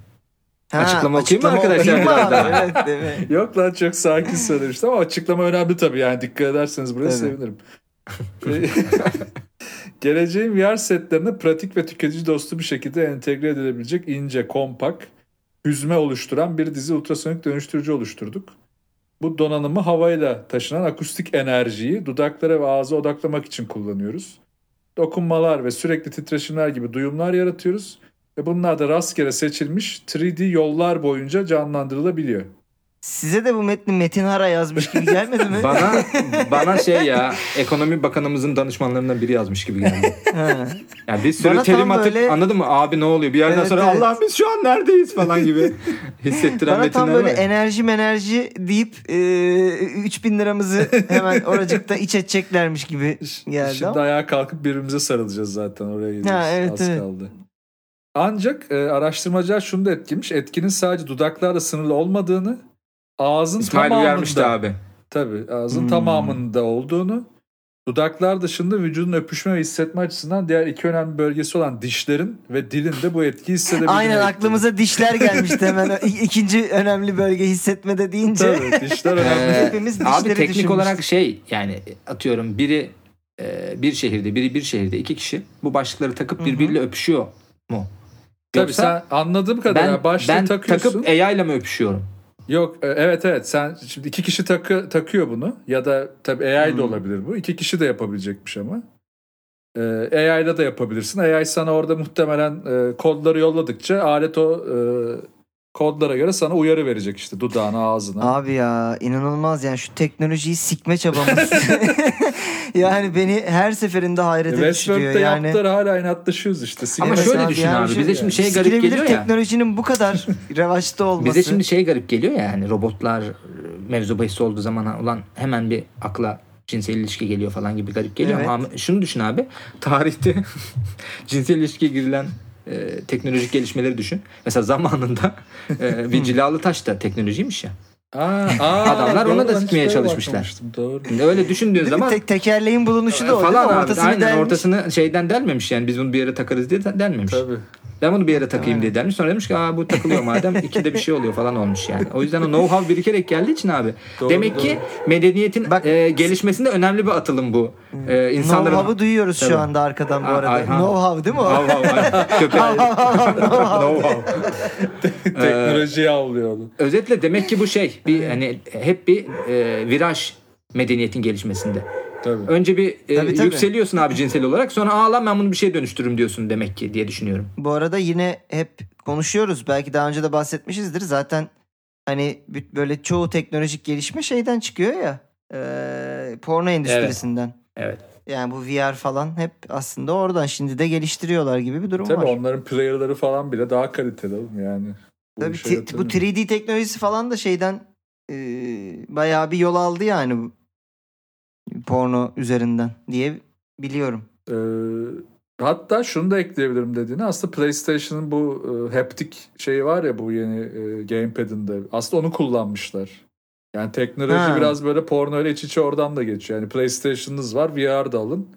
Ha, açıklama okuyayım mı arkadaşlar? Biraz daha? Evet, değil mi? Yok lan, çok sakin söylemiştim ama açıklama önemli tabii yani. Dikkat ederseniz buraya evet. sevinirim. Geleceğin V R setlerine pratik ve tüketici dostu bir şekilde entegre edilebilecek ince, kompakt, hüzme oluşturan bir dizi ultrasonik dönüştürücü oluşturduk. Bu donanımı havayla taşınan akustik enerjiyi dudaklara ve ağza odaklamak için kullanıyoruz. Dokunmalar ve sürekli titreşimler gibi duyumlar yaratıyoruz ve bunlar da rastgele seçilmiş üç D yollar boyunca canlandırılabiliyor. Size de bu metni Metin Hara yazmış gibi gelmedi mi? Bana bana şey ya, ekonomi bakanımızın danışmanlarından biri yazmış gibi geldi. Yani bir sürü terim atıp böyle... anladın mı abi, ne oluyor bir yerden evet, sonra evet. Allah biz şu an neredeyiz falan gibi hissettiren bana metinler var. Bana tam böyle enerji enerji deyip e, üç bin liramızı hemen oracıkta iç edeceklermiş gibi geldi. Şimdi ama. Ayağa kalkıp birbirimize sarılacağız zaten, oraya gidiyoruz. Ha, evet, az evet. kaldı. Ancak e, araştırmacılar şunu da etkilemiş, etkinin sadece dudaklarla sınırlı olmadığını, ağzın İsmail tamamında abi. Tabii ağzın hmm. tamamında olduğunu, dudaklar dışında vücudun öpüşme ve hissetme açısından diğer iki önemli bölgesi olan dişlerin ve dilin de bu etkiyi hissedebildiğini. Aynen etkileri. Aklımıza dişler gelmişti hemen. İkinci önemli bölge hissetmede deyince. Tabii dişler önemli. Hepimiz dişleri düşünmüştük. Abi teknik düşünmüştük. olarak şey yani atıyorum biri e, bir şehirde biri bir şehirde iki kişi bu başlıkları takıp Hı-hı. birbiriyle öpüşüyor mu? Tabii Yoksa sen anladığım kadarıyla başlığı takıyorsun. Ben takıp A I ile mi öpüşüyorum? Yok evet evet sen şimdi iki kişi takı, takıyor bunu ya da tabii A I hmm. de olabilir bu. İki kişi de yapabilecekmiş ama. Ee, A I ile de yapabilirsin. A I sana orada muhtemelen e, kodları yolladıkça alet o e, kodlara göre sana uyarı verecek işte dudağına, ağzına. Abi ya inanılmaz yani şu teknolojiyi sikme çabamız. Yani beni her seferinde hayrete düşürüyor yani. Westworld'da yaptılar hala inatlaşıyoruz işte. Sikme. Ama şöyle düşün yani abi bize yani. Şimdi şey garip geliyor ya. Sikilebilir teknolojinin bu kadar revaçta olması. Bize şimdi şey garip geliyor ya yani robotlar mevzu bahis olduğu zaman ulan hemen bir akla cinsel ilişki geliyor falan gibi garip geliyor. Evet. Ama şunu düşün abi tarihte cinsel ilişkiye girilen E, teknolojik gelişmeleri düşün. Mesela zamanında e, bir cilalı taş da teknolojiymiş ya. Aa, aa, adamlar ona da sikmeye çalışmışlar. Doğru. Öyle düşündüğün zaman tek tekerleğin bulunuşu da o falan abi, ortasını aynen delmiş. Ortasını şeyden delmemiş yani biz bunu bir yere takarız diye delmemiş. Tabii. Ben bunu bir yere takayım aynen. diye delmiş. Sonra demiş ki aa bu takılıyor madem ikide bir şey oluyor falan olmuş yani. O yüzden o know-how birikerek geldiği için abi. Doğru, demek doğru. ki medeniyetin Bak, e, gelişmesinde önemli bir atılım bu. E, insanların... Know-how'u duyuyoruz tabii. şu anda arkadan bu arada. Know-how değil mi o? Know-how. Teknolojiyi avlıyor. Özetle demek ki bu şey bir hani hep bir e, viraj medeniyetin gelişmesinde. Tabii. Önce bir e, tabii, tabii. yükseliyorsun abi cinsel olarak sonra aa lan ben bunu bir şeye dönüştürürüm diyorsun demek ki diye düşünüyorum. Bu arada yine hep konuşuyoruz belki daha önce de bahsetmişizdir zaten hani böyle çoğu teknolojik gelişme şeyden çıkıyor ya e, porno endüstrisinden. Evet. evet. Yani bu V R falan hep aslında oradan şimdi de geliştiriyorlar gibi bir durum tabii var. Tabii onların player'ları falan bile daha kaliteli yani. Bu tabii şey t- bu üç D teknolojisi falan da şeyden e, bayağı bir yol aldı yani porno üzerinden diye biliyorum. Ee, hatta şunu da ekleyebilirim dediğini aslında PlayStation'ın bu e, haptik şeyi var ya bu yeni e, gamepad'inde aslında onu kullanmışlar. Yani teknoloji ha. biraz böyle porno ile iç içe oradan da geçiyor. Yani PlayStation'ınız var V R da alın.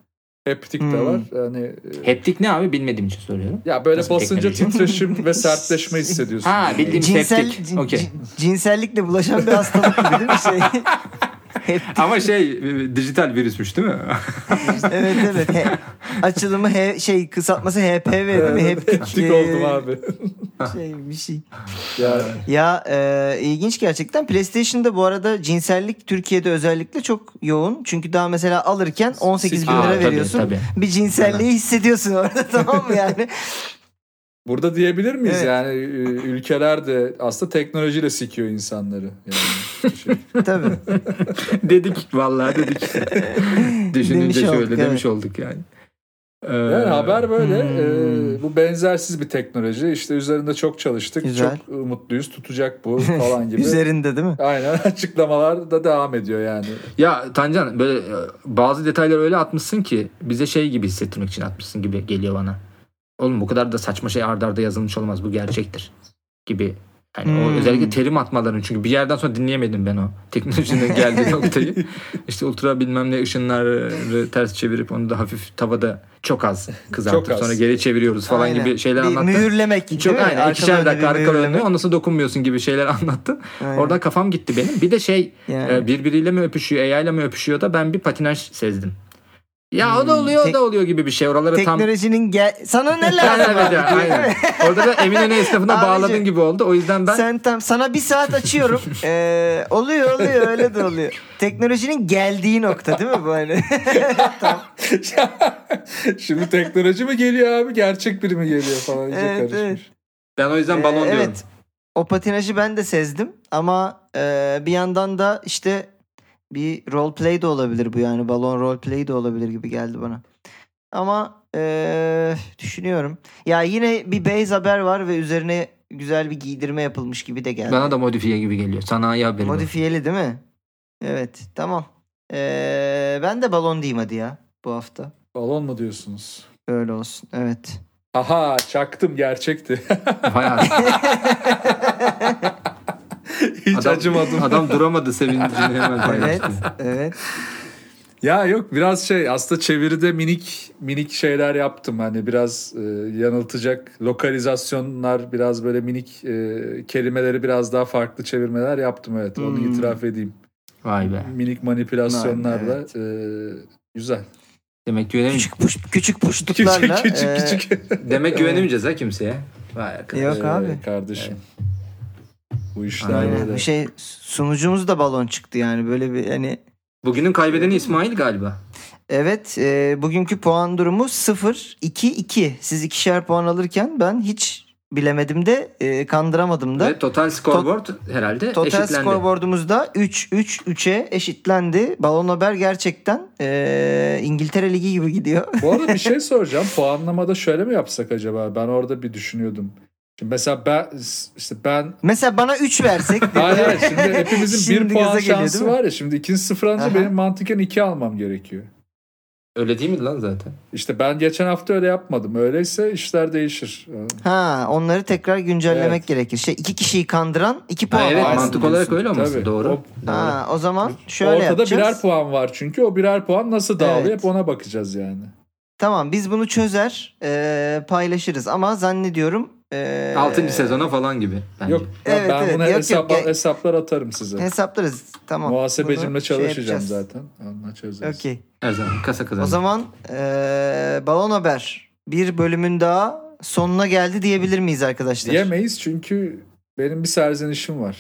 Haptik hmm. de var. Yani, e... Haptik ne abi bilmediğim için soruyorum. Ya böyle nasıl basınca teknoloji? Titreşim ve sertleşme hissediyorsun. Ha bildiğim Cinsel, haptik. C- okay. c- cinsellikle bulaşan bir hastalık gibi değil mi şey? Ama şey dijital virüsmüş değil mi? Evet evet. He, açılımı he, şey kısaltması H P V değil mi? Heptik oldum abi. Şey bir şey. Yani. Ya e, ilginç gerçekten. PlayStation'da bu arada cinsellik Türkiye'de özellikle çok yoğun. Çünkü daha mesela alırken on sekiz bin lira Aa, veriyorsun. Tabii, tabii. Bir cinselliği hissediyorsun orada tamam mı yani? Burada diyebilir miyiz evet. yani ülkeler de aslında teknolojiyle sikiyor insanları. Yani şey. Tabii. Dedik vallahi dedik. Düşününce demiş şöyle olduk, demiş evet. olduk yani. Ee, yani haber böyle. Hmm. E, bu benzersiz bir teknoloji. İşte üzerinde çok çalıştık. Güzel. Çok mutluyuz. Tutacak bu falan gibi. Üzerinde değil mi? Aynen. Açıklamalar da devam ediyor yani. Ya Tancan böyle bazı detayları öyle atmışsın ki bize şey gibi hissettirmek için atmışsın gibi geliyor bana. Oğlum bu kadar da saçma şey arda arda yazılmış olmaz. Bu gerçektir gibi. Yani hmm. o özellikle terim atmaların. Çünkü bir yerden sonra dinleyemedim ben o teknolojinin geldiği noktayı. İşte ultra bilmem ne ışınları ters çevirip onu da hafif tavada çok az kızartıp çok az. Sonra geri çeviriyoruz falan aynen. gibi şeyler anlattı. Mühürlemek. Çok aynen. İkişer dakika arka önüne ondan sonra dokunmuyorsun gibi şeyler anlattı. Aynen. Orada kafam gitti benim. Bir de şey yani. Birbiriyle mi öpüşüyor, A I ile mi öpüşüyor da ben bir patinaj sezdim. Ya hmm, o da oluyor tek, o da oluyor gibi bir şey. Oralara teknolojinin tam... gel... Sana ne lazım? Evet, evet, aynen. Orada da Eminönü esnafına bağladığın gibi oldu. O yüzden ben... Sen tam sana bir saat açıyorum. ee, oluyor oluyor öyle de oluyor. Teknolojinin geldiği nokta değil mi bu hani? Tam. Şimdi teknoloji mi geliyor abi? Gerçek biri mi geliyor falan. İyice evet, karışmış. Evet. Ben o yüzden balon ee, diyorum. Evet. O patinajı ben de sezdim. Ama e, bir yandan da işte... Bir role play de olabilir bu yani balon role play de olabilir gibi geldi bana. Ama ee, düşünüyorum. Ya yine bir base haber var ve üzerine güzel bir giydirme yapılmış gibi de geldi. Bana da modifiye gibi geliyor. Sanayi haberi. Modifiyeli değil mi? Evet tamam. E, ben de balon diyeyim hadi ya bu hafta. Balon mu diyorsunuz? Öyle olsun evet. Aha çaktım gerçekti. Bayağı. Hiç adam, acımadım. Adam duramadı sevincini hemen paylaştı. Evet, evet. Ya yok biraz şey aslında çeviride minik minik şeyler yaptım. Hani biraz e, yanıltacak lokalizasyonlar biraz böyle minik e, kelimeleri biraz daha farklı çevirmeler yaptım. Evet hmm. onu itiraf edeyim. Vay be. Minik manipülasyonlarla evet. e, güzel. Demek güvenemeyeceğiz. Küçük, puş, küçük puştuklarla. Küçük küçük. küçük. E... Demek güvenemeyeceğiz ha kimseye. Vay arkadaş. Yok abi. Ee, kardeşim. Evet. bu işler. Bir şey sunucumuz da balon çıktı yani böyle bir hani. Bugünün kaybedeni İsmail galiba. Evet, e, bugünkü puan durumu sıfır iki iki. Siz ikişer puan alırken ben hiç bilemedim de e, kandıramadım da. Ve total scoreboard to- herhalde total eşitlendi. Total scoreboard'umuzda üç üç üçe eşitlendi. Balon Haber gerçekten e, İngiltere Ligi gibi gidiyor. Bu arada bir şey soracağım. Puanlamada şöyle mi yapsak acaba? Ben orada bir düşünüyordum. Şimdi mesela ben işte ben mesela bana üç versek. Hayır, şimdi hepimizin bir puan şansı var ya. Şimdi ikinci sıfırlanınca benim mantıken iki almam gerekiyor. Öyle değil mi lan zaten? İşte ben geçen hafta öyle yapmadım. Öyleyse işler değişir. Ha, onları tekrar güncellemek evet. gerekir. Şey, iki kişiyi kandıran iki puan. Ha, evet, mantık olarak öyle olması tabii. Doğru. O, ha, doğru. O zaman şöyle ortada yapacağız. Ortada birer puan var çünkü o birer puan nasıl dağılıyor evet. Hep ona bakacağız yani. Tamam, biz bunu çözer e, paylaşırız ama zannediyorum e, altıncı sezona falan gibi. Bence. Yok evet, ben evet, buna yok, hesap, yok. hesaplar atarım size. Hesaplarız tamam. Muhasebecimle çalışacağım şey zaten. Anlaşacağız. Okey. Her zaman kasa kazanır. O zaman e, Balon Haber bir bölümün daha sonuna geldi diyebilir miyiz arkadaşlar? Diyemeyiz çünkü benim bir serzenişim var.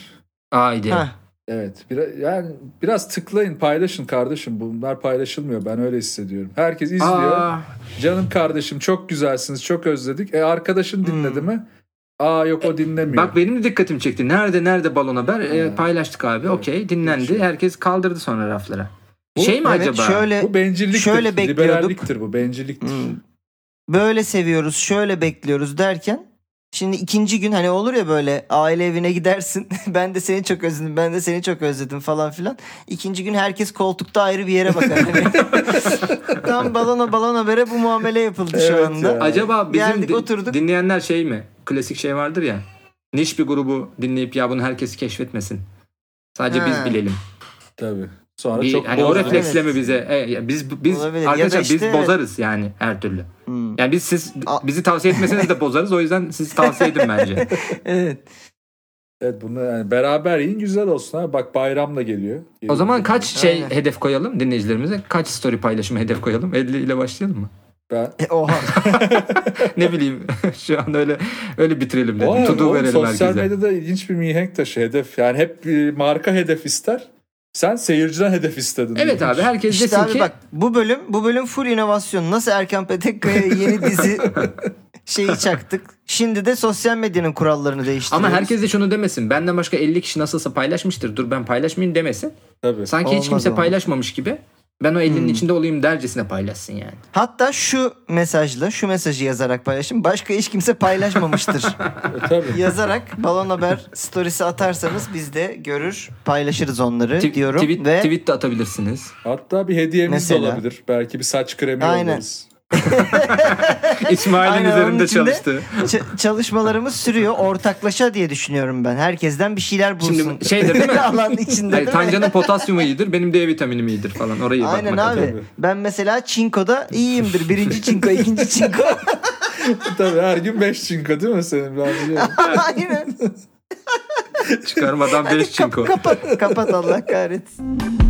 Haydi. Heh. Evet. Biraz, yani biraz tıklayın, paylaşın kardeşim. Bunlar paylaşılmıyor. Ben öyle hissediyorum. Herkes izliyor. Aa. Canım kardeşim çok güzelsiniz. Çok özledik. E arkadaşın dinledi hmm. mi? Aa yok o dinlemiyor. Bak benim de dikkatimi çekti. Nerede nerede Balon Haber? E, paylaştık abi. Evet. Okey, dinlendi. Herkes kaldırdı sonra raflara. Bu, şey mi evet, acaba? Şöyle, bu bencilliktir. Şöyle liberalliktir bu. Bencilliktir. Hmm. Böyle seviyoruz. Şöyle bekliyoruz derken şimdi ikinci gün hani olur ya böyle aile evine gidersin. ben de seni çok özledim. Ben de seni çok özledim falan filan. İkinci gün herkes koltukta ayrı bir yere bakar. Tam balona balona bere bu muamele yapıldı evet şu anda. Ya. Acaba bizim Geldik, din- dinleyenler şey mi? Klasik şey vardır ya. Niş bir grubu dinleyip ya bunu herkes keşfetmesin. Sadece ha. biz bilelim. Tabii. Sonra bir, çok hani o refleksle evet. mi bize e, biz biz olabilir. Arkadaşlar işte, biz bozarız yani her türlü. Hmm. Yani biz siz bizi tavsiye etmeseniz de bozarız. O yüzden siz tavsiye edin bence. evet. Evet bunu yani beraber yiyin güzel olsun ha. Bak bayram da geliyor. geliyor. O zaman kaç şey Aynen. hedef koyalım dinleyicilerimize? Kaç story paylaşımı hedef koyalım? elli ile başlayalım mı? Ben... E, oha. ne bileyim şu an öyle öyle bitirelim dedim. To-do verelim sosyal herkese. Sosyal medyada ilginç bir mihenk taşı hedef. Yani hep marka hedef ister. Sen seyirciden hedef istedin. Evet abi herkes işte desin abi ki. Bak, bu bölüm bu bölüm full inovasyon. Nasıl Erkan Petekkaya yeni dizi şeyi çaktık. Şimdi de sosyal medyanın kurallarını değiştiriyoruz. Ama herkes de şunu demesin. Benden başka elli kişi nasılsa paylaşmıştır. Dur ben paylaşmayayım demesin. Tabii. Sanki olmaz hiç kimse ama. Paylaşmamış gibi. Ben o ellinin hmm. içinde olayım dercesine paylaşsın yani. Hatta şu mesajla şu mesajı yazarak paylaşın. Başka hiç kimse paylaşmamıştır. Tabii. Yazarak Balon Haber storiesi atarsanız biz de görür paylaşırız onları T- diyorum. Tweet, ve tweet de atabilirsiniz. Hatta bir hediyemiz de olabilir. Belki bir saç kremi Aynen. oluruz. İsmail'in Aynen, üzerinde çalıştı. Ç- çalışmalarımız sürüyor. Ortaklaşa diye düşünüyorum ben. Herkesten bir şeyler bulsun. Şimdi şeydir değil mi? Alanın içinde. Hayır, Tancan'ın potasyumu iyidir. Benim D vitaminim iyidir falan. Orayı Aynen bakmak abi. Tabii. Ben mesela çinkoda iyiyimdir. Birinci çinko, ikinci çinko. Tabii her gün beş çinko değil mi senin? Ben biliyorum. Aynen. Çıkarmadan beş çinko. Kapat, kapat Allah kahretsin.